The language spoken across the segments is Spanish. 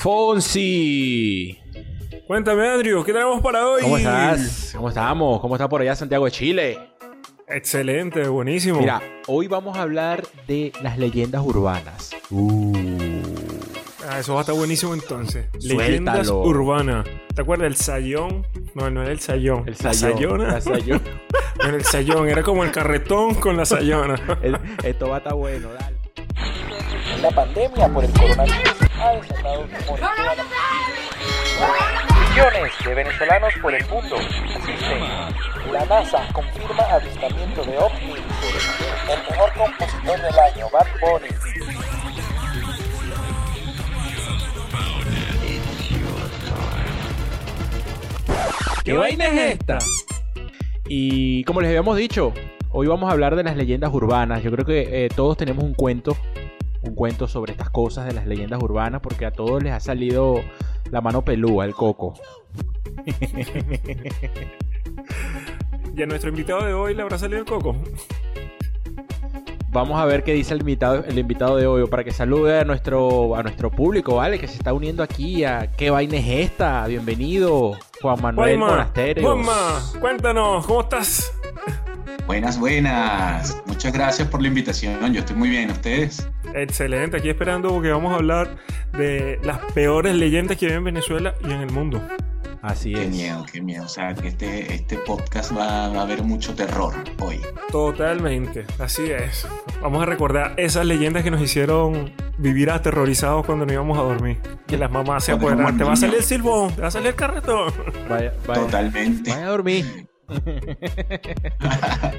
Fonsi. Cuéntame, Andrew, ¿qué tenemos para hoy? ¿Cómo estás? ¿Cómo estamos? ¿Cómo está por allá Santiago de Chile? Excelente, buenísimo. Mira, hoy vamos a hablar de las leyendas urbanas. Eso va a estar buenísimo entonces. Suéltalo. Leyendas urbanas. ¿Te acuerdas del sayón? No, no era el sayón. El sayón. La Sayona. No era el sayón, era como el carretón con la Sayona. Esto va a estar bueno, dale. La pandemia por el coronavirus ha desatado millones de venezolanos por el mundo. La NASA confirma avistamiento de OVNI. El mejor compositor del año, Bad Bunny. ¿Qué vaina es esta? Y como les habíamos dicho, hoy vamos a hablar de las leyendas urbanas. Yo creo que todos tenemos un cuento sobre estas cosas de las leyendas urbanas, porque a todos les ha salido la mano pelúa, el coco. ¿Y a nuestro invitado de hoy le habrá salido el coco? Vamos a ver qué dice el invitado de hoy, para que salude a nuestro público, ¿vale? Que se está uniendo aquí a ¿Qué vaina es esta? Bienvenido, Juan Manuel Monasterio. Juanma, cuéntanos, ¿cómo estás? Buenas, buenas. Muchas gracias por la invitación. Yo estoy muy bien, ¿ustedes? Excelente, aquí esperando porque vamos a hablar de las peores leyendas que hay en Venezuela y en el mundo. Así es. Qué miedo. O sea, que este podcast va a haber mucho terror hoy. Totalmente, así es. Vamos a recordar esas leyendas que nos hicieron vivir aterrorizados cuando no íbamos a dormir. Que las mamás se apoderaban. Te va a salir el silbón, te va a salir el carretón. Vaya, totalmente. Vaya a dormir.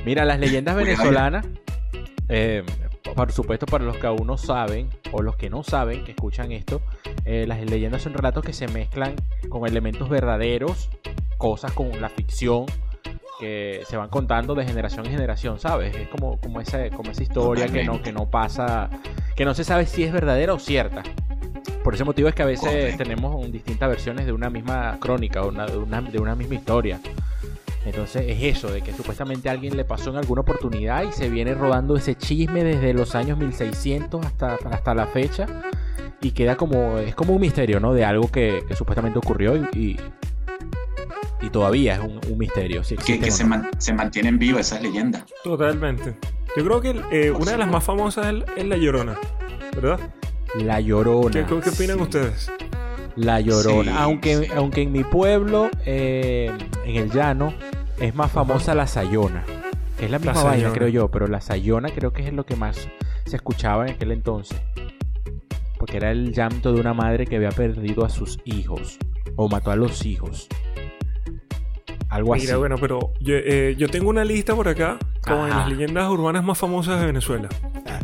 Mira, las leyendas venezolanas, por supuesto, para los que aún no saben o los que no saben que escuchan esto, las leyendas son relatos que se mezclan con elementos verdaderos, cosas con la ficción que se van contando de generación en generación, ¿sabes? Es como esa historia que no pasa, que no se sabe si es verdadera o cierta. Por ese motivo es que a veces tenemos distintas versiones de una misma crónica o de una misma historia. Entonces es eso, de que supuestamente a alguien le pasó en alguna oportunidad y se viene rodando ese chisme desde los años 1600 hasta la fecha, y queda como, es como un misterio, ¿no? De algo que supuestamente ocurrió y todavía es un misterio. Si existe que se mantienen vivas esas leyendas. Totalmente. Yo creo que una de las más famosas es La Llorona, ¿verdad? La Llorona. ¿Qué opinan ustedes? La Llorona, sí, aunque en mi pueblo, en el llano, es más famosa La Sayona, que es la misma vaina, creo yo, pero La Sayona creo que es lo que más se escuchaba en aquel entonces, porque era el llanto de una madre que había perdido a sus hijos, o mató a los hijos, algo así. Mira, bueno, pero yo tengo una lista por acá, como en las leyendas urbanas más famosas de Venezuela.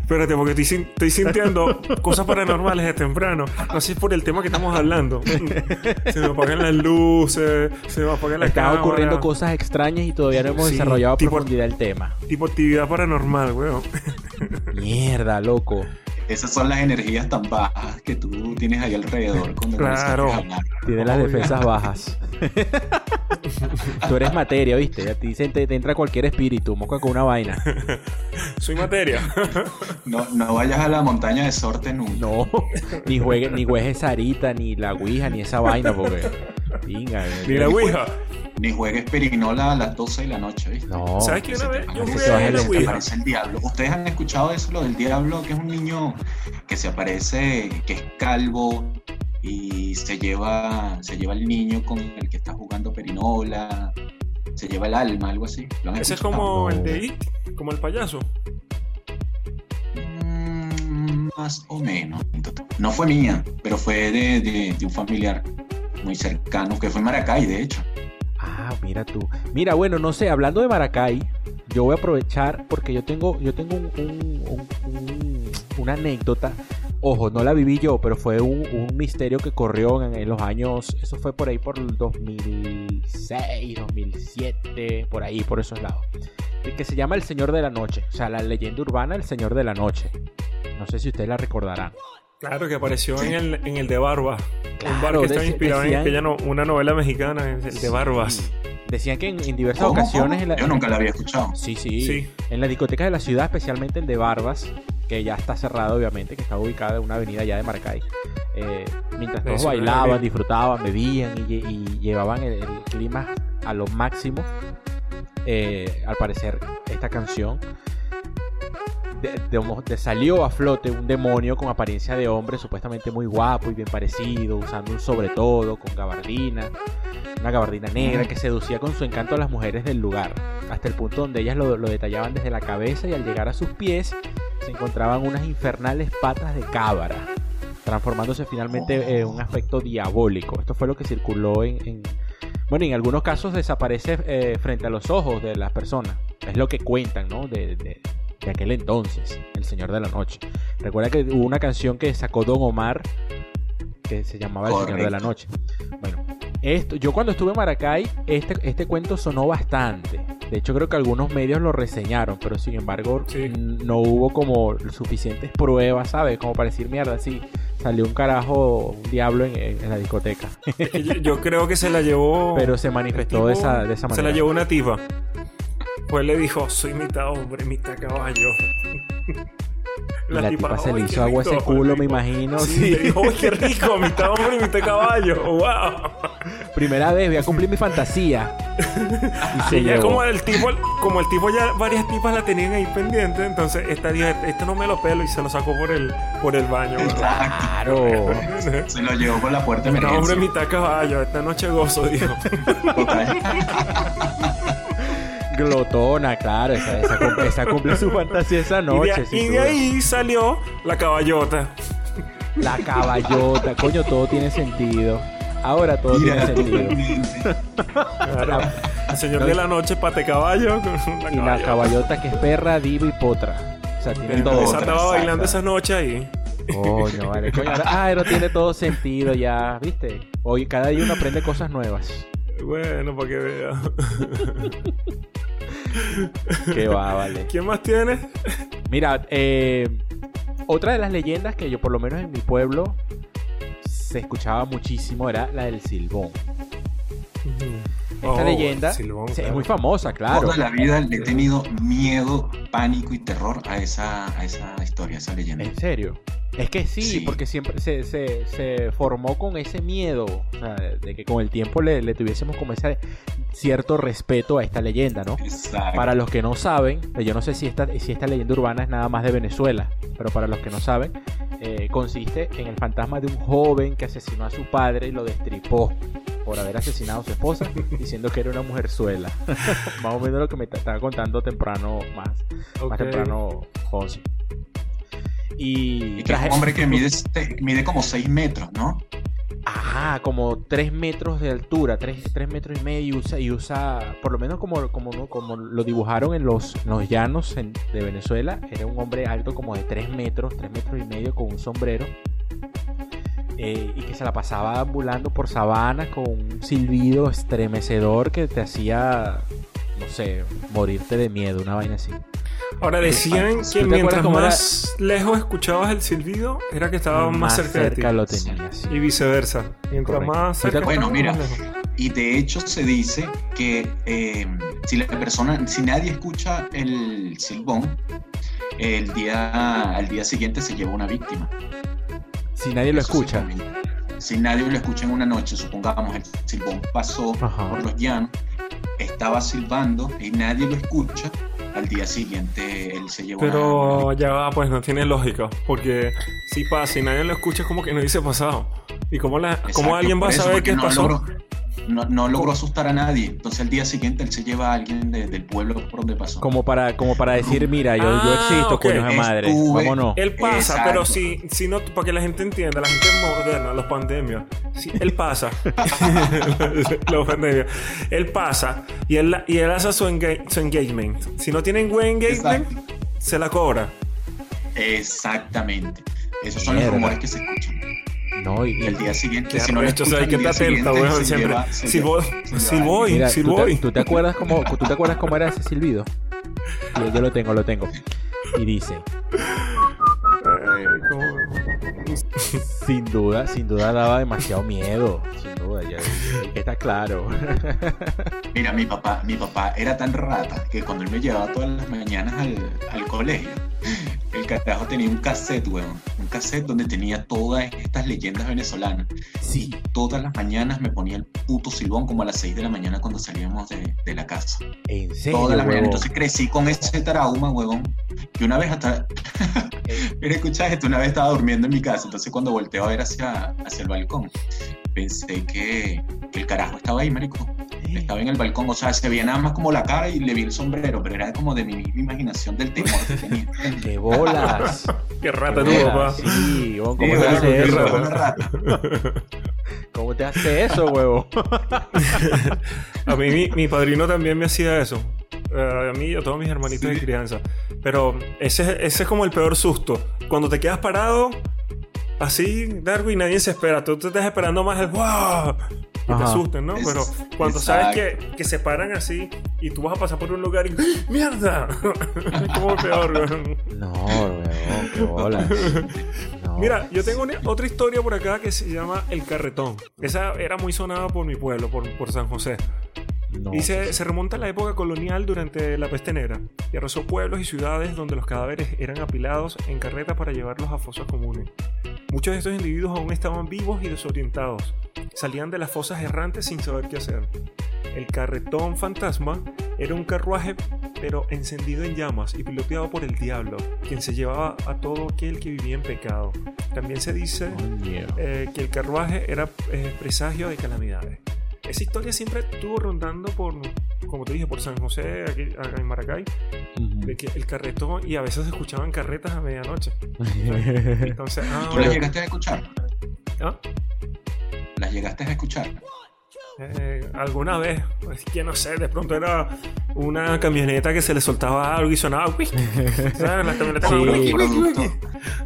Espérate, porque estoy sintiendo cosas paranormales de temprano. No sé si es por el tema que estamos hablando. Se me apagan las luces, se me apagan la cámara. Están ocurriendo cosas extrañas y todavía no hemos desarrollado a profundidad el tema. Tipo actividad paranormal, weón. Mierda, loco. Esas son las energías tan bajas que tú tienes ahí alrededor. Claro. Tienes las defensas bajas. Tú eres materia, ¿viste? A ti te entra cualquier espíritu, mosca con una vaina. Soy materia. No vayas a la montaña de Sorte nunca. No, ni juegues Sarita, ni la Ouija, ni esa vaina, porque... Pinga, ni la Ouija. Ni juegues perinola a las 12 de la noche, ¿viste? No. ¿Sabes qué? Una vez yo jugué la Ouija. Se aparece el diablo. ¿Ustedes han escuchado eso, lo del diablo? Que es un niño que se aparece, que es calvo y se lleva el niño con el que está jugando perinola. Se lleva el alma, algo así. Ese es como el de It, como el payaso. Más o menos. No fue mía, pero fue de un familiar muy cercano, que fue en Maracay, de hecho. Ah, mira tú. Mira, bueno, no sé, hablando de Maracay, yo voy a aprovechar porque yo tengo una anécdota. Ojo, no la viví yo, pero fue un misterio que corrió en los años, eso fue por ahí por el 2006, 2007, por ahí, por esos lados. El que se llama El Señor de la Noche, o sea, la leyenda urbana El Señor de la Noche. No sé si ustedes la recordarán. Claro, que apareció en el de Barbas. Claro, un bar que estaba inspirado en una novela mexicana, el de Barbas. Sí. Decían que en diversas ocasiones... Yo nunca la había escuchado. Sí. En la discoteca de la ciudad, especialmente el de Barbas, que ya está cerrado obviamente, que está ubicada en una avenida allá de Maracay, mientras todos bailaban, disfrutaban, bebían y llevaban el clima a lo máximo. Al parecer esta canción salió a flote un demonio con apariencia de hombre, supuestamente muy guapo y bien parecido, usando un sobre todo con gabardina, una gabardina negra, que seducía con su encanto a las mujeres del lugar, hasta el punto donde ellas lo detallaban desde la cabeza, y al llegar a sus pies se encontraban unas infernales patas de cabra, transformándose finalmente en un aspecto diabólico. Esto fue lo que circuló bueno, en algunos casos desaparece frente a los ojos de las personas, es lo que cuentan, ¿no? De aquel entonces, El Señor de la Noche. Recuerda que hubo una canción que sacó Don Omar que se llamaba El Señor de la Noche. Bueno, yo cuando estuve en Maracay, este cuento sonó bastante. De hecho, creo que algunos medios lo reseñaron, pero sin embargo, no hubo como suficientes pruebas, ¿sabes? Como para decir, mierda, sí, salió un carajo, un diablo en la discoteca. Yo creo que se la llevó... Pero se manifestó tipo, de esa manera. Se la llevó una tipa. Pues le dijo, soy mitad hombre, mitad caballo. La tipa se le hizo agua rico, ese culo, me imagino. Sí, le dijo, uy, qué rico, mitad hombre y mitad caballo. ¡Wow! Primera vez, voy a cumplir mi fantasía. Y se llevó. Como el tipo ya varias tipas la tenían ahí pendiente, entonces esta dijo, este no me lo pelo, y se lo sacó por el baño. ¡Claro! Se lo llevó por la puerta de emergencia. Mitad hombre, mitad caballo. Esta noche gozo, dijo. Glotona, claro, esa cumple su fantasía esa noche. Y de ahí salió la caballota. La caballota, coño, todo tiene sentido. Ahora todo tiene sentido. Claro. El Señor de la Noche, pate caballo. Y la caballota que es perra, diva y potra. O sea, tiene todo. Esa estaba bailando esa noche ahí. Coño, vale, coño. Ahora tiene todo sentido ya, ¿viste? Hoy cada día uno aprende cosas nuevas. Bueno, para que vea. Qué va, vale. ¿Quién más tiene? Mira, otra de las leyendas que yo, por lo menos en mi pueblo, se escuchaba muchísimo era la del Silbón. Esta leyenda Silbón, claro, es muy famosa, claro. Toda la vida le he tenido miedo, pánico y terror a esa historia, a esa leyenda. ¿En serio? Es que sí. Porque siempre se formó con ese miedo, o sea, de que con el tiempo le tuviésemos como ese cierto respeto a esta leyenda, ¿no? Exacto. Para los que no saben, yo no sé si esta leyenda urbana es nada más de Venezuela, pero para los que no saben, consiste en el fantasma de un joven que asesinó a su padre y lo destripó por haber asesinado a su esposa, diciendo que era una mujerzuela. Más o menos lo que me estaba contando temprano, más temprano Fonsi. Y que es un hombre que mide como 6 metros, ¿no? Ajá, como 3 metros de altura, 3 metros y medio, y usa por lo menos como lo dibujaron en los llanos de Venezuela. Era un hombre alto como de 3 metros, 3 metros y medio, con un sombrero, y que se la pasaba ambulando por sabana con un silbido estremecedor que te hacía, no sé, morirte de miedo, una vaina así. Ahora decían que mientras más lejos escuchabas el silbido, era que estaba más cerca de ti. Lo tenías. Y viceversa. Mientras más cerca. Bueno, mira. Y de hecho se dice que si nadie escucha el silbón, al día siguiente se lleva una víctima. Si nadie lo escucha. Si nadie lo escucha en una noche, supongamos el silbón pasó por los llanos, estaba silbando y nadie lo escucha. Al día siguiente él se llevó. Pero ya va, pues no tiene lógica. Porque si pasa y nadie lo escucha, es como que no dice pasado. ¿Y cómo alguien va a saber qué pasó? No logró asustar a nadie. Entonces al día siguiente él se lleva a alguien del pueblo por donde pasó. Como para decir, mira, yo existo, okay, coño de madre. Vámonos. Él pasa, exacto. Pero si no, para que la gente entienda, la gente moderna, los pandemios. Sí, él pasa. Los pandemios. Él pasa y él hace su engagement. Si no tienen buen engagement, exacto, se la cobra. Exactamente. Esos son los rumores que se escuchan. No, y el día siguiente, si no le escuchan, el día siguiente se siempre lleva, si voy. ¿Tú te acuerdas cómo era ese silbido? Yo lo tengo. Y dice... Sin duda daba demasiado miedo. Sin duda, ya está claro. Mira, mi papá era tan rata que cuando él me llevaba todas las mañanas al colegio, el carajo tenía un cassette, weón. Un un cassette donde tenía todas estas leyendas venezolanas. Sí. Y todas las mañanas me ponía el puto Silbón como a las 6 de la mañana cuando salíamos de la casa. ¿En serio? Todas las mañanas. Entonces crecí con ese trauma, huevón. Y una vez hasta... Mira, escucha esto, una vez estaba durmiendo en mi casa, entonces cuando volteo a ver hacia el balcón, pensé que el carajo estaba ahí, marico. Estaba en el balcón, o sea, se veía nada más como la cara y le vi el sombrero, pero era como de mi misma imaginación del temor que tenía. ¡Qué bolas! ¡Qué rata tú, papá! Sí, ¿cómo te hace eso? ¿Cómo te hace eso, huevo? A mí mi padrino también me hacía eso. A mí y a todos mis hermanitos de crianza. Pero ese es como el peor susto. Cuando te quedas parado, así, largo, y nadie se espera. Tú te estás esperando más el ¡wow! Que te asusten, ¿no? Pero cuando sabes que se paran así y tú vas a pasar por un lugar y ¡mierda! Es como el peor, weón. No, weón, qué bola. No. Mira, yo tengo otra historia por acá que se llama El Carretón. Esa era muy sonada por mi pueblo, por San José. No. Y se remonta a la época colonial durante la peste negra y arrasó pueblos y ciudades donde los cadáveres eran apilados en carretas para llevarlos a fosas comunes. Muchos de estos individuos aún estaban vivos y desorientados. Salían de las fosas errantes sin saber qué hacer. El carretón fantasma era un carruaje pero encendido en llamas y piloteado por el diablo, quien se llevaba a todo aquel que vivía en pecado. También se dice que el carruaje era presagio de calamidades. Esa historia siempre estuvo rondando por, como te dije, por San José, acá en Maracay, de que el carretón, y a veces se escuchaban carretas a medianoche. Entonces, ¿tú las llegaste a escuchar? ¿Ah? ¿Las llegaste a escuchar? Alguna vez, pues, que no sé, de pronto era una camioneta que se le soltaba algo y sonaba ¡wii! ¿Sabes? Las camionetas sí,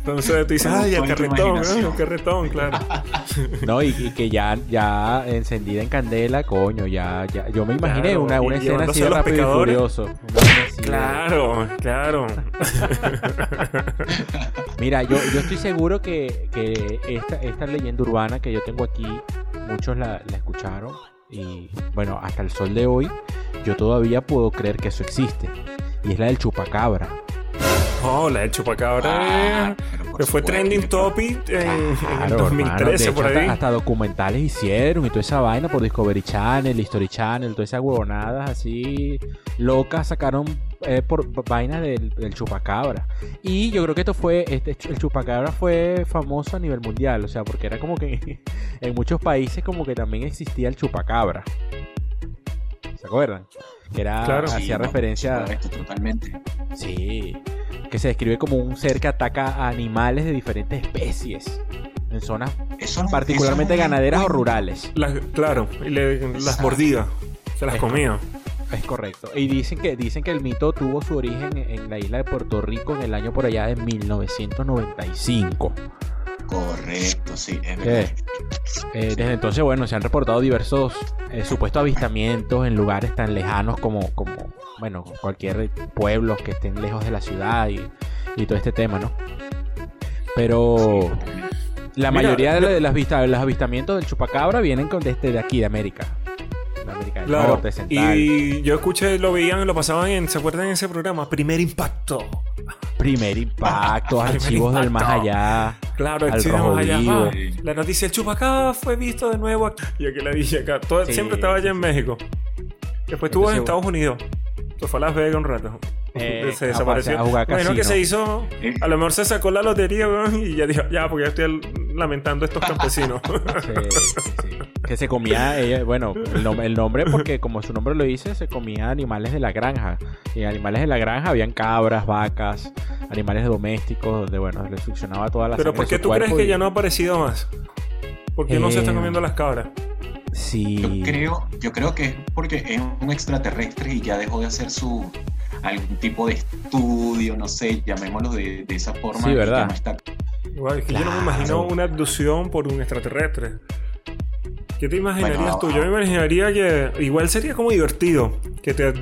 entonces tú dices, ¡ay, el carretón! El carretón, claro. No, y que ya encendida en candela, coño, ya yo me imaginé una escena así de Rápido y Furioso. Claro. Mira, yo estoy seguro que esta leyenda urbana que yo tengo aquí, muchos la escucharon y bueno, hasta el sol de hoy yo todavía puedo creer que eso existe, y es la del Chupacabra. La del Chupacabra que fue trending topic en 2013, hermano, por hecho, ahí hasta documentales hicieron y toda esa vaina por Discovery Channel, History Channel, todas esas huevonadas así locas sacaron por vainas del Chupacabra. Y yo creo que esto fue el Chupacabra fue famoso a nivel mundial, o sea, porque era como que en muchos países como que también existía el Chupacabra. ¿Se acuerdan? Que era, claro, hacía referencia a esto totalmente. Sí, que se describe como un ser que ataca a animales de diferentes especies en zonas particularmente ganaderas o rurales. Las mordidas, se las comía. Es correcto. Y dicen que el mito tuvo su origen en la isla de Puerto Rico en el año por allá de 1995. Correcto, sí, es verdad. Desde entonces, bueno, se han reportado diversos supuestos avistamientos en lugares tan lejanos como bueno, cualquier pueblo que estén lejos de la ciudad y todo este tema, ¿no? Pero la mayoría de los avistamientos del Chupacabra vienen desde aquí, de América. Claro. Norte, central. Y yo escuché, lo veían, lo pasaban ¿se acuerdan de ese programa? Primer Impacto, Archivos del Más Allá. Claro, Archivos del Más Allá. La noticia del Chupacabra fue visto de nuevo aquí. Y aquí la dije acá. Siempre estaba allá en México. Después estuvo en Estados Unidos. Se fue a Las Vegas un rato. Se desapareció. Bueno, que se hizo. A lo mejor se sacó la lotería, weón, y ya dijo, ya, porque ya estoy lamentando a estos campesinos. Sí. Que se comía, bueno, el nombre, porque como su nombre lo dice, se comía animales de la granja. Y animales de la granja habían cabras, vacas, animales domésticos, donde, bueno, le succionaba toda la sangre. Pero ¿por qué tú crees que ya no ha aparecido más? ¿Por qué no se están comiendo las cabras? Sí. Yo creo que es porque es un extraterrestre y ya dejó de hacer algún tipo de estudio, no sé, llamémoslo de esa forma. Sí, ¿verdad? Igual, es que yo no me imagino una abducción por un extraterrestre. ¿Qué te imaginarías tú? Yo me imaginaría que igual sería como divertido que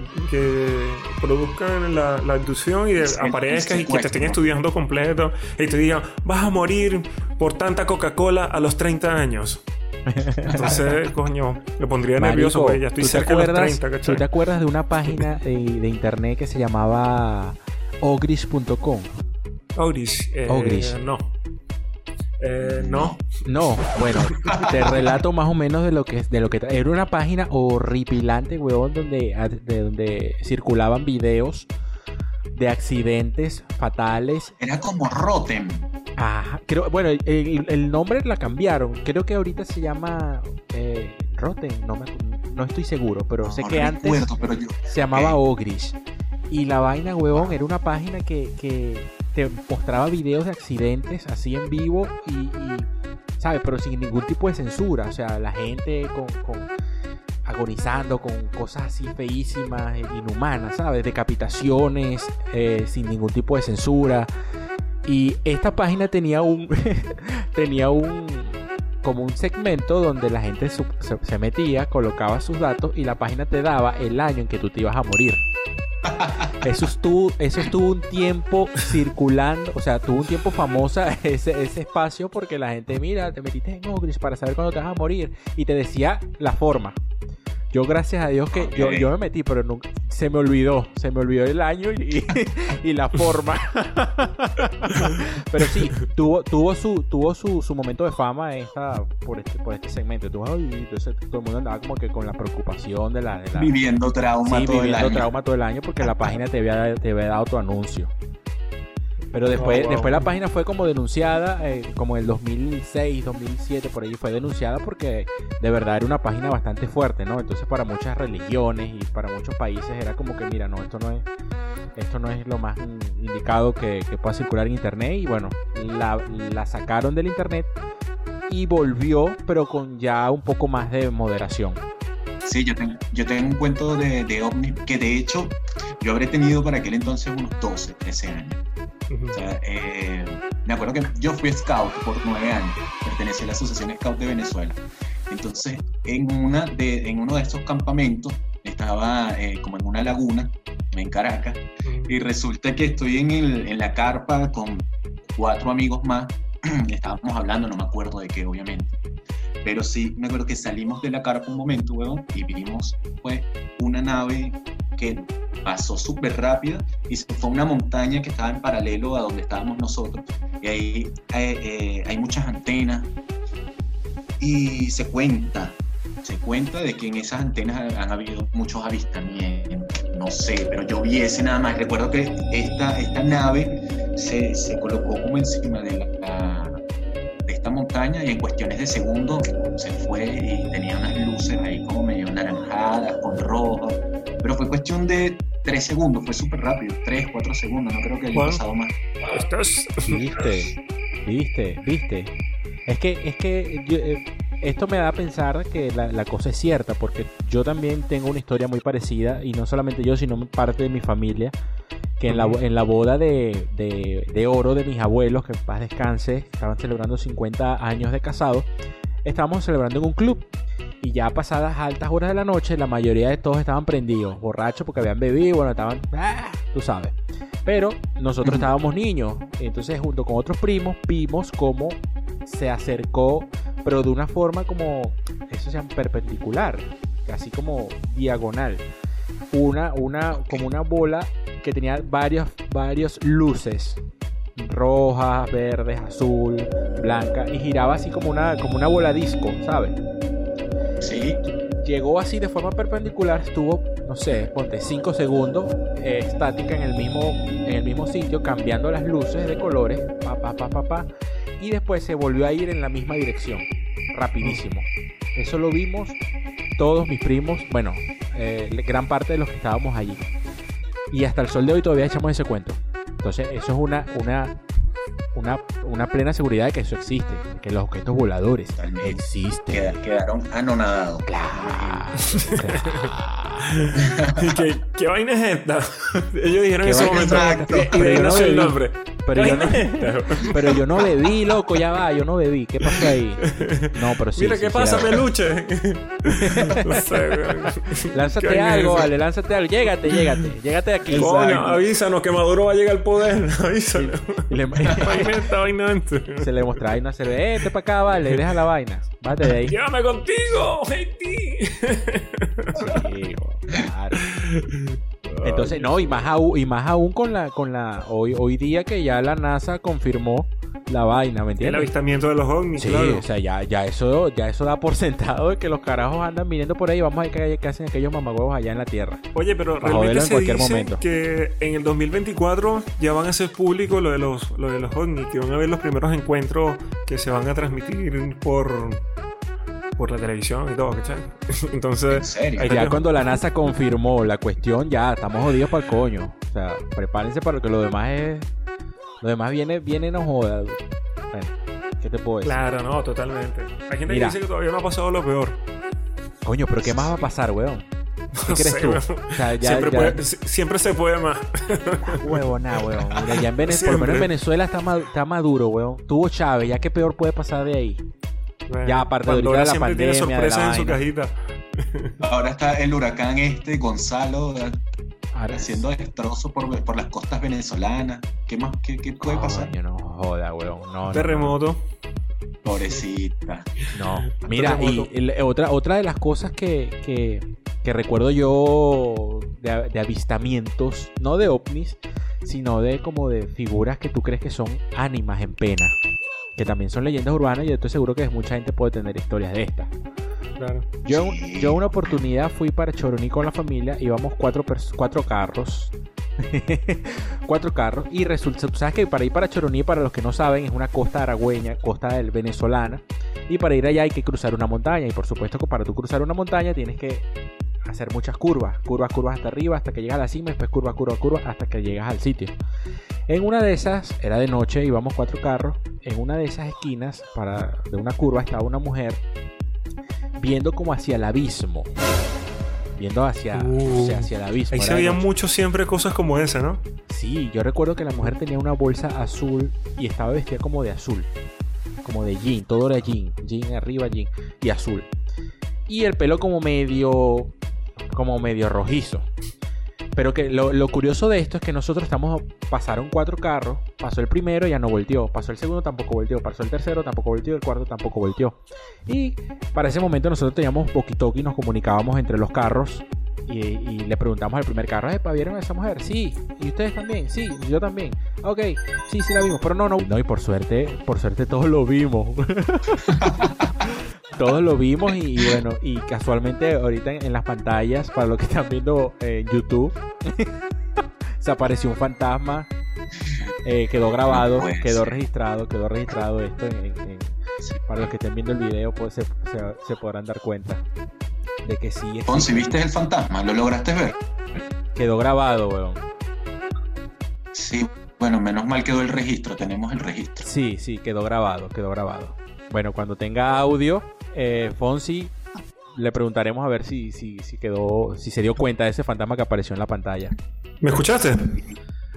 produzcan la abducción y aparezcas y que te estén estudiando completo y te digan, vas a morir por tanta Coca-Cola a los 30 años. Entonces, coño, me pondría nervioso, güey. Ya estoy cerca de los 30, ¿cachai? ¿Tú te acuerdas de una página de internet que se llamaba Ogrish.com? Ogrish. No. No. No, bueno, te relato más o menos de lo que era una página horripilante, huevón, donde circulaban videos de accidentes fatales. Era como Rotten. Ajá, creo, bueno, el nombre la cambiaron. Creo que ahorita se llama Rotten, no estoy seguro, pero no, sé no que antes pero yo, se llamaba Ogrish. Y la vaina, huevón, era una página que te mostraba videos de accidentes así en vivo y ¿sabes? Pero sin ningún tipo de censura. O sea, la gente con agonizando con cosas así feísimas, inhumanas, ¿sabes? Decapitaciones, sin ningún tipo de censura. Y esta página tenía como un segmento donde la gente se metía, colocaba sus datos y la página te daba el año en que tú te ibas a morir. Eso estuvo un tiempo circulando, o sea, tuvo un tiempo famosa ese espacio porque la gente, mira, te metiste en Ogrish para saber cuándo te vas a morir y te decía la forma. Yo, gracias a Dios, que okay, yo me metí, pero nunca, se me olvidó el año y la forma. Pero sí, tuvo su momento de fama por este segmento. Entonces todo el mundo andaba como que con la preocupación de la viviendo trauma, sí, viviendo trauma todo el año porque la página te había dado tu anuncio. Pero después la página fue como denunciada, como en el 2006, 2007, por ahí fue denunciada porque de verdad era una página bastante fuerte, ¿no? Entonces para muchas religiones y para muchos países era como que, mira, no, esto no es lo más indicado que pueda circular en internet. Y bueno, la sacaron del internet y volvió, pero con ya un poco más de moderación. Sí, yo tengo un cuento de OVNI que de hecho yo habré tenido para aquel entonces unos 12, 13 años. O sea, me acuerdo que yo fui scout por 9 años, pertenecí a la Asociación Scout de Venezuela. Entonces en uno de estos campamentos estaba como en una laguna en Caracas, y resulta que estoy en la carpa con 4 amigos más. Estábamos hablando, no me acuerdo de qué obviamente, pero sí me acuerdo que salimos de la carpa un momento, weón, y vimos pues una nave que pasó súper rápido y se fue a una montaña que estaba en paralelo a donde estábamos nosotros, y ahí hay muchas antenas y se cuenta de que en esas antenas han habido muchos avistamientos, no sé, pero yo vi ese nada más. Recuerdo que esta nave se colocó como encima de esta montaña y en cuestiones de segundos se fue, y tenía unas luces ahí como medio naranjadas con rojo, pero fue cuestión de 3 segundos, fue súper rápido, 3, 4 segundos, no creo que haya pasado más. ¿Estás? ¿Viste? Es que yo, esto me da a pensar que la cosa es cierta, porque yo también tengo una historia muy parecida, y no solamente yo, sino parte de mi familia, que en la boda de oro de mis abuelos, que en paz descanse, estaban celebrando 50 años de casado, estábamos celebrando en un club. Y ya pasadas altas horas de la noche, la mayoría de todos estaban prendidos, borrachos porque habían bebido, bueno, estaban, tú sabes. Pero nosotros estábamos niños, entonces junto con otros primos vimos cómo se acercó, pero de una forma como, eso se llama perpendicular, casi como diagonal. Como una bola que tenía varios luces, rojas, verdes, azul, blanca, y giraba así como una bola disco, ¿sabes? Sí. Llegó así de forma perpendicular, estuvo, no sé, ponte 5 segundos estática en el mismo sitio, cambiando las luces de colores, y después se volvió a ir en la misma dirección, rapidísimo. Eso lo vimos todos mis primos, bueno, gran parte de los que estábamos allí. Y hasta el sol de hoy todavía echamos ese cuento. Entonces, eso es una plena seguridad de que eso existe, que los objetos voladores también existen. Quedaron anonadados. Claro. ¿Qué vaina es esta? Ellos dijeron en ese momento. Pero yo no sé el nombre. Pero yo no bebí, loco, ya va, yo no bebí. ¿Qué pasó ahí? No, pero sí. Mira, ¿qué pasa, peluche? No sé, lánzate algo, vale, lánzate algo. Llégate de aquí. Coño, avísanos que Maduro va a llegar al poder. Avísanos. Se le mostraba ahí una cerveza. Vete para acá, vale, deja la vaina. Vete de ahí. Llévame contigo, Haití. Sí, claro. Entonces, no, y más aún con la hoy día que ya la NASA confirmó la vaina, ¿me entiendes? El avistamiento de los ovnis, sí, claro. O sea, ya eso da por sentado de que los carajos andan viniendo por ahí. Vamos a ver qué hacen aquellos mamagüevos allá en la tierra. Oye, pero realmente se dice que en el 2024 ya van a ser público lo de los ovnis, que van a ver los primeros encuentros que se van a transmitir por la televisión y todo, ¿cachai? Entonces, ¿en ya cuando la NASA confirmó la cuestión, ya estamos jodidos para el coño. O sea, prepárense para lo que lo demás es. Lo demás viene no joda. Bueno, ¿qué te puedo decir? Claro, no, totalmente. Hay gente que dice que todavía no ha pasado lo peor. Coño, pero ¿qué más va a pasar, weón? ¿Qué crees tú? O sea, siempre se puede más. Huevona, weón. Mira, ya por lo menos en Venezuela está maduro, weón. Tuvo Chávez, ya qué peor puede pasar de ahí. Bueno, ya, aparte de la pandemia, tiene sorpresas en su cajita. Ahora está el huracán Gonzalo, ahora haciendo destrozos por las costas venezolanas. ¿Qué más? ¿Qué puede pasar? No joda, weón. No, terremoto. No. Pobrecita. No. Mira, terremoto. Y otra de las cosas que recuerdo yo de avistamientos, no de ovnis, sino de como de figuras que tú crees que son ánimas en pena, que también son leyendas urbanas, y estoy seguro que mucha gente puede tener historias de estas. Claro. Yo una oportunidad fui para Choroní con la familia, íbamos cuatro carros, y resulta, sabes que para ir para Choroní, para los que no saben, es una costa aragüeña, costa del venezolana, y para ir allá hay que cruzar una montaña, y por supuesto que para tú cruzar una montaña tienes que hacer muchas curvas hasta arriba, hasta que llegas a la cima, después curvas, hasta que llegas al sitio. En una de esas, era de noche, íbamos cuatro carros, en una de esas esquinas de una curva estaba una mujer viendo como hacia el abismo. Viendo hacia el abismo. Ahí se veían mucho siempre cosas como esa, ¿no? Sí, yo recuerdo que la mujer tenía una bolsa azul y estaba vestida como de azul, como de jean, todo era jean arriba, jean y azul. Y el pelo como medio rojizo. Pero que lo curioso de esto es que nosotros pasaron cuatro carros, pasó el primero y ya no volteó, pasó el segundo tampoco volteó, pasó el tercero tampoco volteó, el cuarto tampoco volteó. Y para ese momento nosotros teníamos walkie-talkie, nos comunicábamos entre los carros y le preguntamos al primer carro, ¿vieron a esa mujer? Sí. ¿Y ustedes también? Sí, yo también. Ok, sí la vimos, pero no, y por suerte todos lo vimos. Todos lo vimos y bueno, y casualmente ahorita en las pantallas, para los que están viendo en YouTube, se apareció un fantasma, quedó grabado, quedó registrado esto. Para los que estén viendo el video, pues se podrán dar cuenta de que sí. Fonsi, ¿viste el fantasma? ¿Lo lograste ver? Quedó grabado, weón. Sí, bueno, menos mal quedó el registro, tenemos el registro. Sí, quedó grabado. Bueno, cuando tenga audio, Fonsi, le preguntaremos a ver si se dio cuenta de ese fantasma que apareció en la pantalla. ¿Me escuchaste?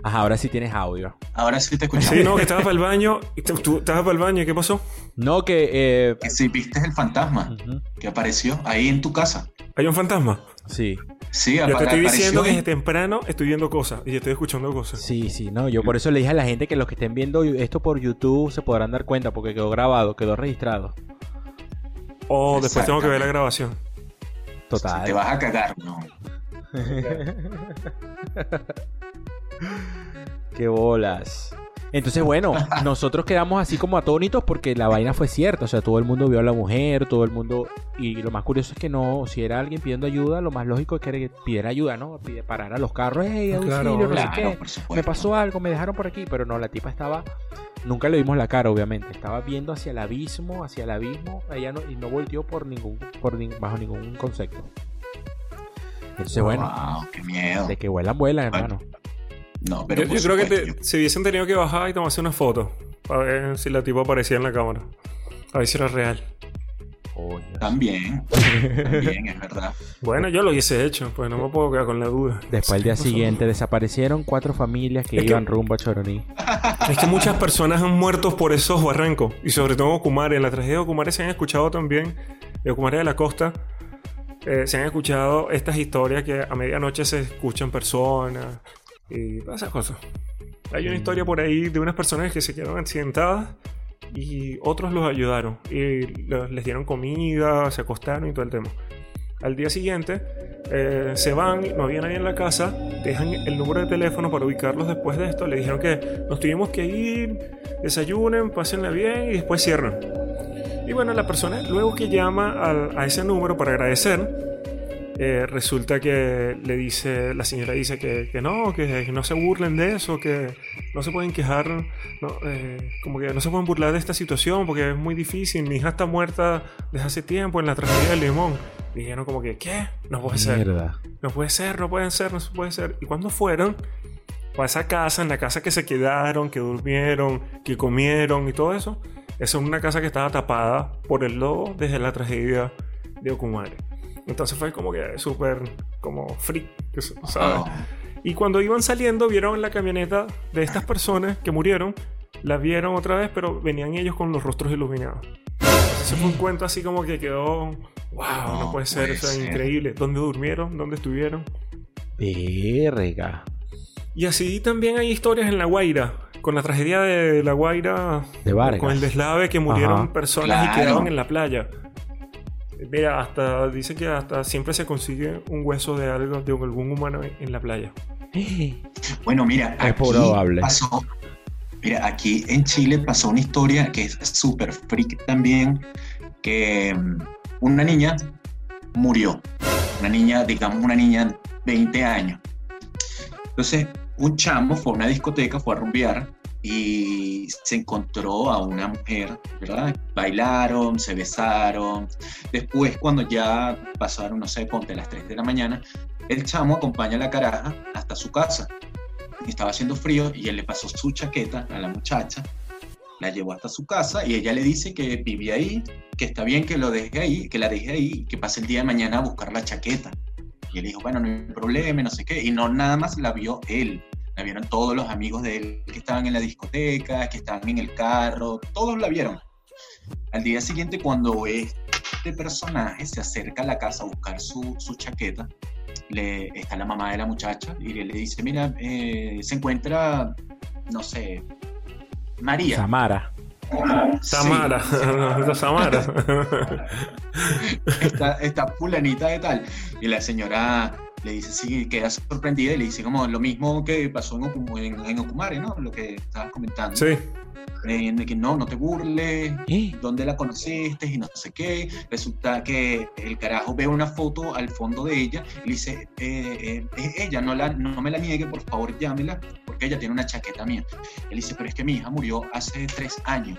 Ajá, ahora sí tienes audio. Ahora sí te escuchamos. Sí, no, que estabas para el baño. ¿Tú estabas para el baño y qué pasó? No, que si viste el fantasma que apareció ahí en tu casa. ¿Hay un fantasma? Sí. Sí, yo te estoy diciendo que desde temprano estoy viendo cosas y estoy escuchando cosas. Sí, no, yo por eso le dije a la gente que los que estén viendo esto por YouTube se podrán dar cuenta porque quedó grabado, quedó registrado. Oh, después tengo que ver la grabación. Total. Si te vas a cagar, no. Qué bolas. Entonces, bueno, nosotros quedamos así como atónitos porque la vaina fue cierta. O sea, todo el mundo vio a la mujer, todo el mundo... Y lo más curioso es que no, si era alguien pidiendo ayuda, lo más lógico es que pidiera ayuda, ¿no? Parar a los carros, auxilio, no sé qué. Me pasó algo, me dejaron por aquí. Pero no, la tipa estaba... Nunca le vimos la cara, obviamente. Estaba viendo hacia el abismo. Ella no, y no volteó bajo ningún concepto. Entonces, bueno. Wow, qué miedo. De que vuelan, hermano. No, pero yo creo que se hubiesen tenido que bajar y tomarse una foto para ver si la tipa aparecía en la cámara, a ver si era real. Oh, También es verdad. Bueno, yo lo hubiese hecho, pues no me puedo quedar con la duda. Después el día siguiente desaparecieron cuatro familias que iban rumbo a Choroní. Es que muchas personas han muerto por esos barrancos, y sobre todo en Ocumare. En la tragedia de Ocumare se han escuchado también, de Ocumare de la costa, se han escuchado estas historias que a medianoche se escuchan personas y todas esas cosas. Hay una historia por ahí de unas personas que se quedaron accidentadas y otros los ayudaron y les dieron comida, se acostaron y todo el tema. Al día siguiente se van, no había nadie en la casa, dejan el número de teléfono para ubicarlos después de esto. Le dijeron que nos tuvimos que ir, desayunen, pásenla bien y después cierran. Y bueno, la persona luego que llama a ese número para agradecer, resulta que le dice, la señora dice que no se burlen de eso, que no se pueden quejar, no, como que no se pueden burlar de esta situación porque es muy difícil, mi hija está muerta desde hace tiempo en la tragedia del Limón. Dijeron como que, ¿qué? No puede ser. Y cuando fueron a esa casa, en la casa que se quedaron, que durmieron, que comieron y todo eso, esa es una casa que estaba tapada por el lodo desde la tragedia de Ocumare. Entonces fue como que súper como freak, ¿sabes? Oh. Y cuando iban saliendo vieron la camioneta de estas personas que murieron, la vieron otra vez, pero venían ellos con los rostros iluminados. Entonces fue un cuento así como que quedó, wow, no puede ser, o sea, increíble. ¿Dónde durmieron? ¿Dónde estuvieron? Verga. Y así también hay historias en La Guaira, con la tragedia de La Guaira, de Vargas, con el deslave que murieron, ajá, personas, claro, y quedaron en la playa. Mira, hasta dice que hasta siempre se consigue un hueso de algo, de algún humano en la playa. Bueno, mira, es probable. Mira, aquí en Chile pasó una historia que es súper freak también, que una niña murió. Una niña, digamos una niña de 20 años. Entonces, un chamo fue a una discoteca, fue a rumbear y se encontró a una mujer, ¿verdad? Bailaron, se besaron. Después, cuando ya pasaron, no sé, ponte las 3 de la mañana, el chamo acompaña a la caraja hasta su casa. Estaba haciendo frío y él le pasó su chaqueta a la muchacha, la llevó hasta su casa y ella le dice que vive ahí, que está bien que lo deje ahí, que la deje ahí, que pase el día de mañana a buscar la chaqueta. Y él dijo, bueno, no hay problema, no sé qué. Y no, nada más la vio él. La vieron todos los amigos de él que estaban en la discoteca, que estaban en el carro, todos la vieron. Al día siguiente, cuando este personaje se acerca a la casa a buscar su chaqueta, está la mamá de la muchacha y le dice, mira, se encuentra, no sé, María. Samara. Samara, sí, no, Samara. Está fulanita de tal. Y la señora le dice, sí, queda sorprendida y le dice como lo mismo que pasó en Ocumare, ¿no? Lo que estabas comentando. Sí. Que no te burles, ¿dónde la conociste? Y no sé qué. Resulta que el carajo ve una foto al fondo de ella y le dice, es ella, no me la niegue, por favor, llámela, porque ella tiene una chaqueta mía. Él dice, pero es que mi hija murió hace 3 años.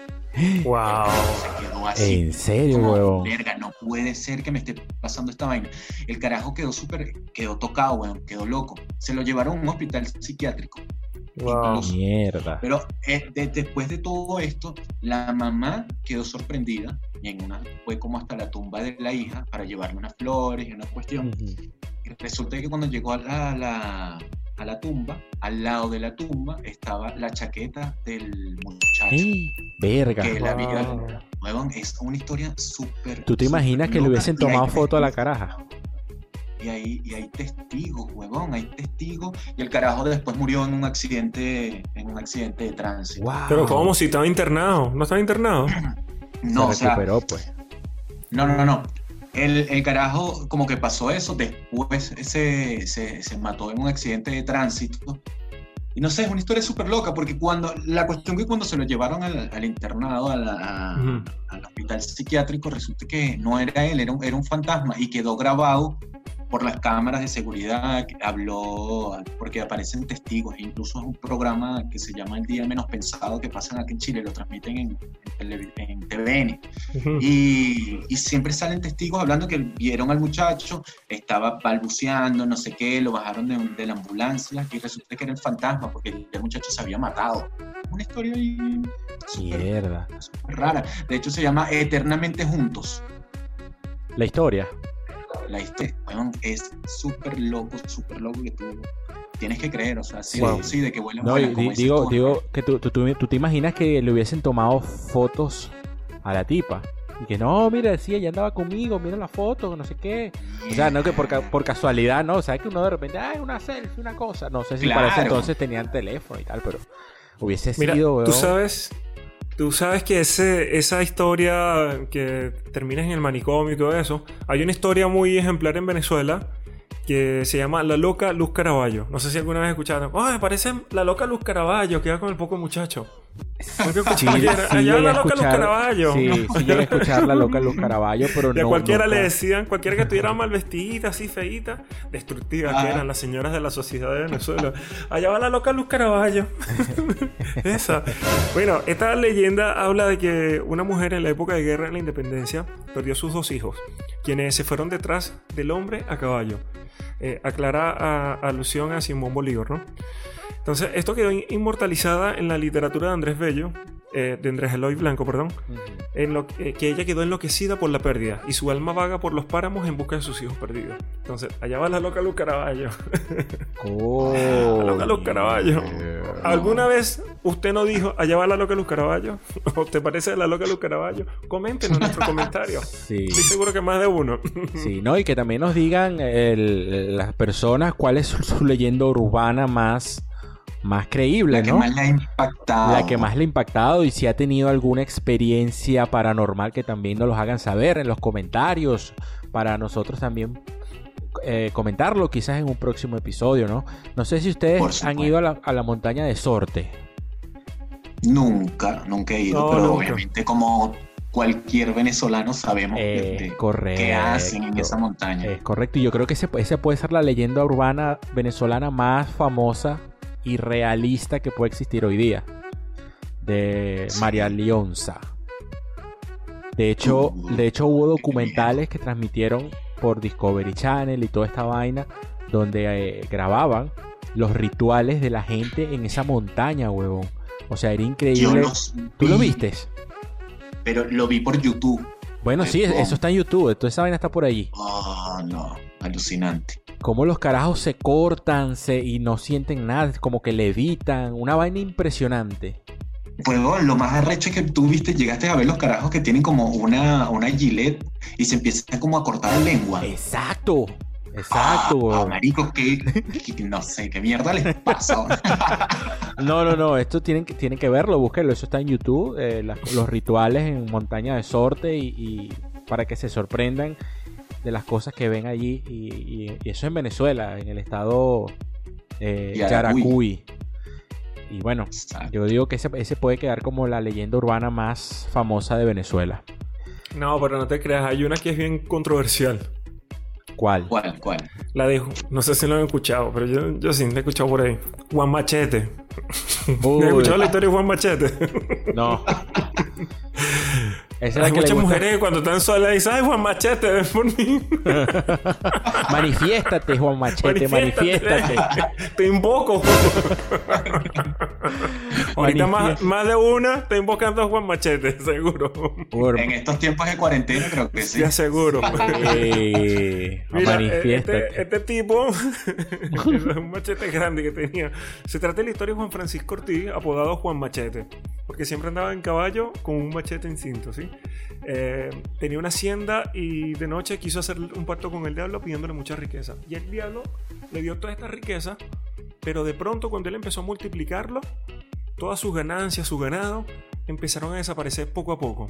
Wow. Se quedó así. ¿En serio, huevón? Verga, no puede ser que me esté pasando esta vaina. El carajo quedó tocado, huevón, quedó loco. Se lo llevaron a un hospital psiquiátrico. Wow, mierda. Pero después de todo esto, la mamá quedó sorprendida y fue como hasta la tumba de la hija para llevarle unas flores y una cuestión. Uh-huh. Y resulta que cuando llegó a la tumba, al lado de la tumba estaba la chaqueta del muchacho. Verga. Que wow. La vida, huevón, es una historia súper. ¿Tú te imaginas que le hubiesen tomado foto a la caraja? Y hay testigos, huevón, hay testigos. Y el carajo después murió en un accidente de tránsito. Wow. Pero ¿cómo? Si estaba internado. ¿No estaba internado? No, se recuperó, o sea, pues. No. El carajo como que pasó eso. Después se mató en un accidente de tránsito. Y no sé, es una historia súper loca. Porque la cuestión que cuando se lo llevaron al internado, al hospital psiquiátrico, resulta que no era él, era un fantasma. Y quedó grabado por las cámaras de seguridad, habló, porque aparecen testigos, incluso es un programa que se llama El Día Menos Pensado, que pasan aquí en Chile, lo transmiten en TVN, uh-huh. y siempre salen testigos hablando que vieron al muchacho, estaba balbuceando, no sé qué, lo bajaron de la ambulancia, y resulta que era el fantasma, porque el muchacho se había matado. Una historia ahí super rara, de hecho se llama Eternamente Juntos. La historia. Bueno, es súper loco que tú tienes que creer, o sea, sí, wow. Sí, de que vuelan, como digo que tú te imaginas que le hubiesen tomado fotos a la tipa y que no, mira, decía, ella andaba conmigo, mira la foto, no sé qué, yeah. O sea, no que por casualidad, no, o sea, que uno de repente, una selfie, una cosa, no sé si claro. Para ese entonces tenían teléfono y tal, pero hubiese sido, mira, tú sabes Tú sabes que esa historia que terminas en el manicomio y todo eso, hay una historia muy ejemplar en Venezuela que se llama La Loca Luz Caraballo. No sé si alguna vez escucharon. ¡Ah, me parece La Loca Luz Caraballo! Que va con el poco muchacho. Allá La Loca Luz Caraballo. Sí, sí llegué a escuchar La Loca Luz Caraballo, pero no. A cualquiera le decían, cualquiera que estuviera mal vestidita, así feíta, destructiva, que eran las señoras de la sociedad de Venezuela. Allá va La Loca Luz Caraballo. Esa. Bueno, esta leyenda habla de que una mujer en la época de guerra en la independencia perdió a sus dos hijos, quienes se fueron detrás del hombre a caballo. Alusión a Simón Bolívar, ¿no? Entonces, esto quedó inmortalizada en la literatura de Andrés Bello, de Andrés Eloy Blanco, perdón, que ella quedó enloquecida por la pérdida y su alma vaga por los páramos en busca de sus hijos perdidos. Entonces, allá va La Loca Luz Caraballo. La Loca Luz Caraballo. ¿Alguna vez usted no dijo allá va La Loca Luz Caraballo? ¿O te parece La Loca Luz Caraballo? Coméntenos en nuestros comentarios. Sí. Estoy seguro que más de uno. Sí, no, y que también nos digan las personas cuál es su leyenda urbana más creíble, ¿no? La que más le ha impactado. Y si ha tenido alguna experiencia paranormal, que también nos los hagan saber en los comentarios para nosotros también comentarlo quizás en un próximo episodio, ¿no? No sé si ustedes han ido a la montaña de Sorte. Nunca he ido, obviamente como cualquier venezolano sabemos qué hacen en esa montaña. Es correcto, y yo creo que esa puede ser la leyenda urbana venezolana más famosa y realista que puede existir hoy día, de María Leonza. De hecho hubo documentales que transmitieron por Discovery Channel y toda esta vaina, donde grababan los rituales de la gente en esa montaña, huevón. O sea, era increíble. ¿Tú lo viste? Pero lo vi por YouTube. Bueno, sí, eso está en YouTube, toda esa vaina está por allí. Alucinante. Cómo los carajos se cortan y no sienten nada, como que levitan, una vaina impresionante. Pues lo más arrecho es que tú llegaste a ver los carajos que tienen como una gilet y se empiezan como a cortar la lengua. Exacto. Marico, que no sé qué mierda les pasó. No, esto tienen que verlo, búsquenlo, eso está en YouTube, los rituales en Montaña de Sorte y para que se sorprendan de las cosas que ven allí, y eso en Venezuela, en el estado Yaracuy. Y bueno, yo digo que ese puede quedar como la leyenda urbana más famosa de Venezuela. No, pero no te creas, hay una que es bien controversial. ¿Cuál? La dejo, no sé si lo han escuchado, pero yo sí la he escuchado por ahí. Juan Machete. ¿Has escuchado la historia de Juan Machete? No. Hay muchas mujeres que cuando están solas dicen: ¡Ay, Juan Machete, ven por mí! Manifiéstate, Juan Machete, manifiéstate. Te invoco. Ahorita más de una está invocando a Juan Machete, seguro. En estos tiempos de cuarentena creo que sí. Ya seguro. Mira, este tipo, un machete grande que tenía. Se trata de la historia de Juan Francisco Ortiz, apodado Juan Machete, porque siempre andaba en caballo con un machete en cinto, ¿sí? Tenía una hacienda y de noche quiso hacer un pacto con el diablo pidiéndole mucha riqueza, y el diablo le dio toda esta riqueza, pero de pronto cuando él empezó a multiplicarlo, todas sus ganancias, su ganado, empezaron a desaparecer poco a poco,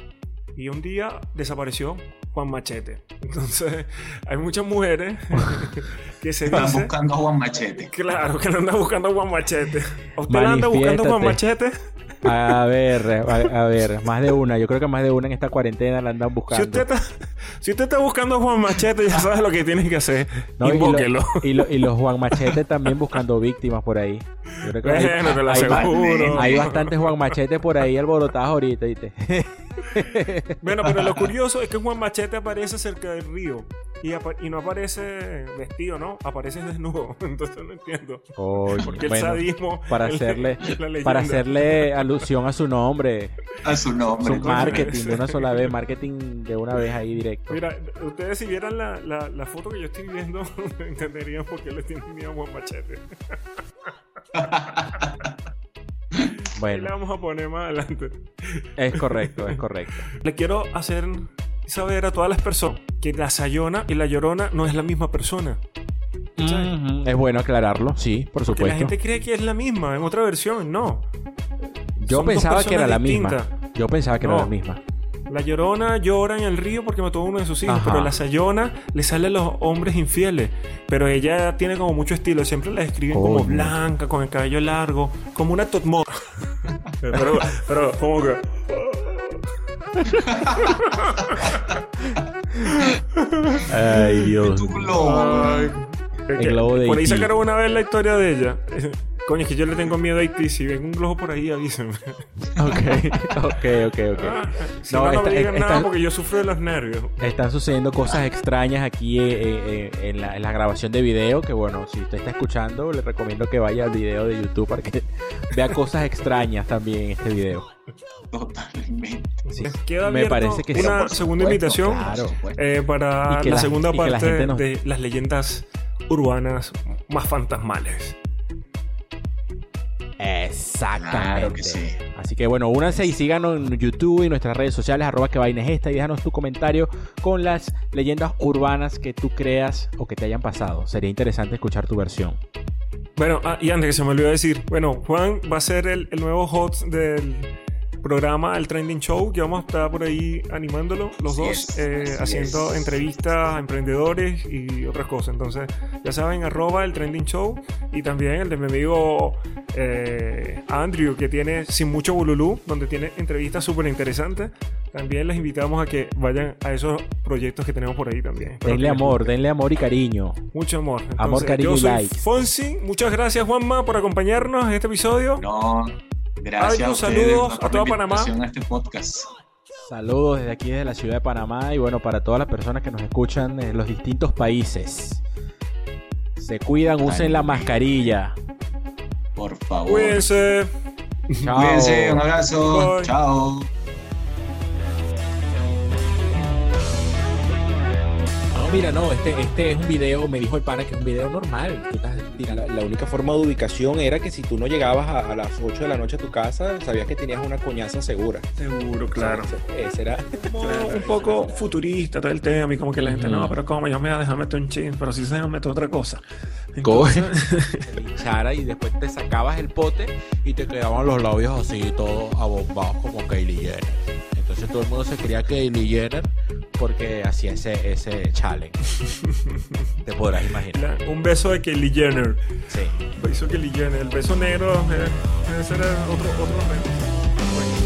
y un día desapareció Juan Machete. Entonces hay muchas mujeres que se están buscando a Juan Machete. Claro, que no andan buscando a Juan Machete. ¿Usted anda buscando a Juan Machete? A ver, más de una. Yo creo que más de una en esta cuarentena la andan buscando. Si usted está buscando a Juan Machete, ya sabes lo que tienes que hacer. No, invóquelo. Y los Juan Machete también buscando víctimas por ahí. Yo creo que te lo aseguro. Hay bastantes Juan Machete por ahí alborotados ahorita, ¿viste? Bueno, pero lo curioso es que Juan Machete aparece cerca del río y no aparece vestido, ¿no? Aparece desnudo. Entonces no entiendo. Porque el sadismo para hacerle alusión a su nombre. Marketing de una sola vez. Marketing de una vez ahí directo. Mira, ustedes si vieran la foto que yo estoy viendo, entenderían por qué le tienen miedo a Juan Machete. Bueno, la vamos a poner más adelante. Es correcto. Le quiero hacer saber a todas las personas que La Sayona y La Llorona no es la misma persona. Mm-hmm. Es bueno aclararlo, sí, por supuesto. Porque la gente cree que es la misma, en otra versión, no. Yo pensaba que era distintas. La misma. Yo pensaba que no era la misma. La Llorona llora en el río porque mató a uno de sus hijos. Ajá. Pero la Sayona le sale a los hombres infieles. Pero ella tiene como mucho estilo. Siempre la describen como blanca, con el cabello largo, como una totmora. pero como que... Ay, Dios. Ay, el globo de Haití. Por ahí sacaron una vez la historia de ella. Coño, es que yo le tengo miedo a Haití. Si ven un globo por ahí, avísenme. Ok. Si no, no digan nada porque yo sufro de los nervios. Están sucediendo cosas extrañas aquí en la grabación de video. Que bueno, si usted está escuchando, le recomiendo que vaya al video de YouTube para que vea cosas extrañas también en este video. Totalmente. Sí. Queda abierto. Me parece que una segunda invitación para la segunda parte de las leyendas urbanas más fantasmales. Exactamente. Claro que sí. Así que bueno, únanse y síganos en YouTube y nuestras redes sociales, @quevainesesta, y déjanos tu comentario con las leyendas urbanas que tú creas o que te hayan pasado. Sería interesante escuchar tu versión. Bueno, y antes que se me olvidó decir, bueno, Juan va a ser el nuevo host del programa El Trending Show, que vamos a estar por ahí animándolo los dos, haciendo entrevistas a emprendedores y otras cosas. Entonces, ya saben, @eltrendingshow, y también el de mi amigo Andrew, que tiene Sin Mucho Bululú, donde tiene entrevistas súper interesantes. También les invitamos a que vayan a esos proyectos que tenemos por ahí también. Denle amor y cariño. Mucho amor. Entonces, amor, cariño y likes. Fonsi, muchas gracias, Juanma, por acompañarnos en este episodio. Gracias. Adiós, a ustedes, saludos a toda Panamá. A este podcast. Saludos desde aquí, desde la ciudad de Panamá. Y bueno, para todas las personas que nos escuchan en los distintos países, se cuidan, usen la mascarilla. Por favor. Cuídense. Chao. Cuídense, un abrazo. Bye. Chao. Mira, no, este es un video, me dijo el pana que es un video normal. La única forma de ubicación era que si tú no llegabas a las 8 de la noche a tu casa, sabías que tenías una coñaza segura. Seguro, claro. O sea, ese era un poco futurista todo el tema, y como que la gente, no, pero como yo me voy a dejar meter un chin, pero sí se me meter otra cosa. Entonces, te linchara y después te sacabas el pote y te quedaban los labios así, todos abombados como Kylie Jenner. Entonces todo el mundo se creía Kylie Jenner porque hacía ese challenge. Te podrás imaginar. Un beso de Kylie Jenner. Sí. Lo hizo Kylie Jenner. El beso negro. Ese era otro beso.